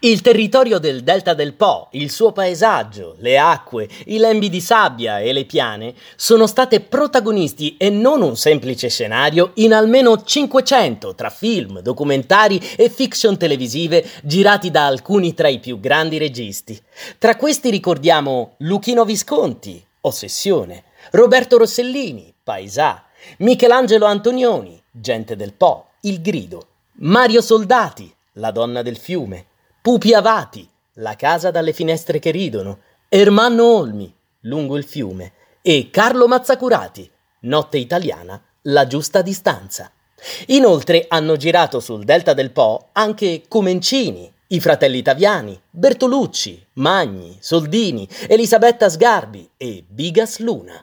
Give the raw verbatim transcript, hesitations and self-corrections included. Il territorio del Delta del Po, il suo paesaggio, le acque, i lembi di sabbia e le piane sono state protagonisti e non un semplice scenario in almeno cinquecento tra film, documentari e fiction televisive girati da alcuni tra i più grandi registi. Tra questi ricordiamo Luchino Visconti, Ossessione, Roberto Rossellini, Paesà, Michelangelo Antonioni, Gente del Po, Il Grido, Mario Soldati, La Donna del Fiume, Pupi Avati, La casa dalle finestre che ridono, Ermanno Olmi, Lungo il fiume e Carlo Mazzacurati, Notte italiana, La giusta distanza. Inoltre hanno girato sul Delta del Po anche Comencini, i fratelli Taviani, Bertolucci, Magni, Soldini, Elisabetta Sgarbi e Bigas Luna.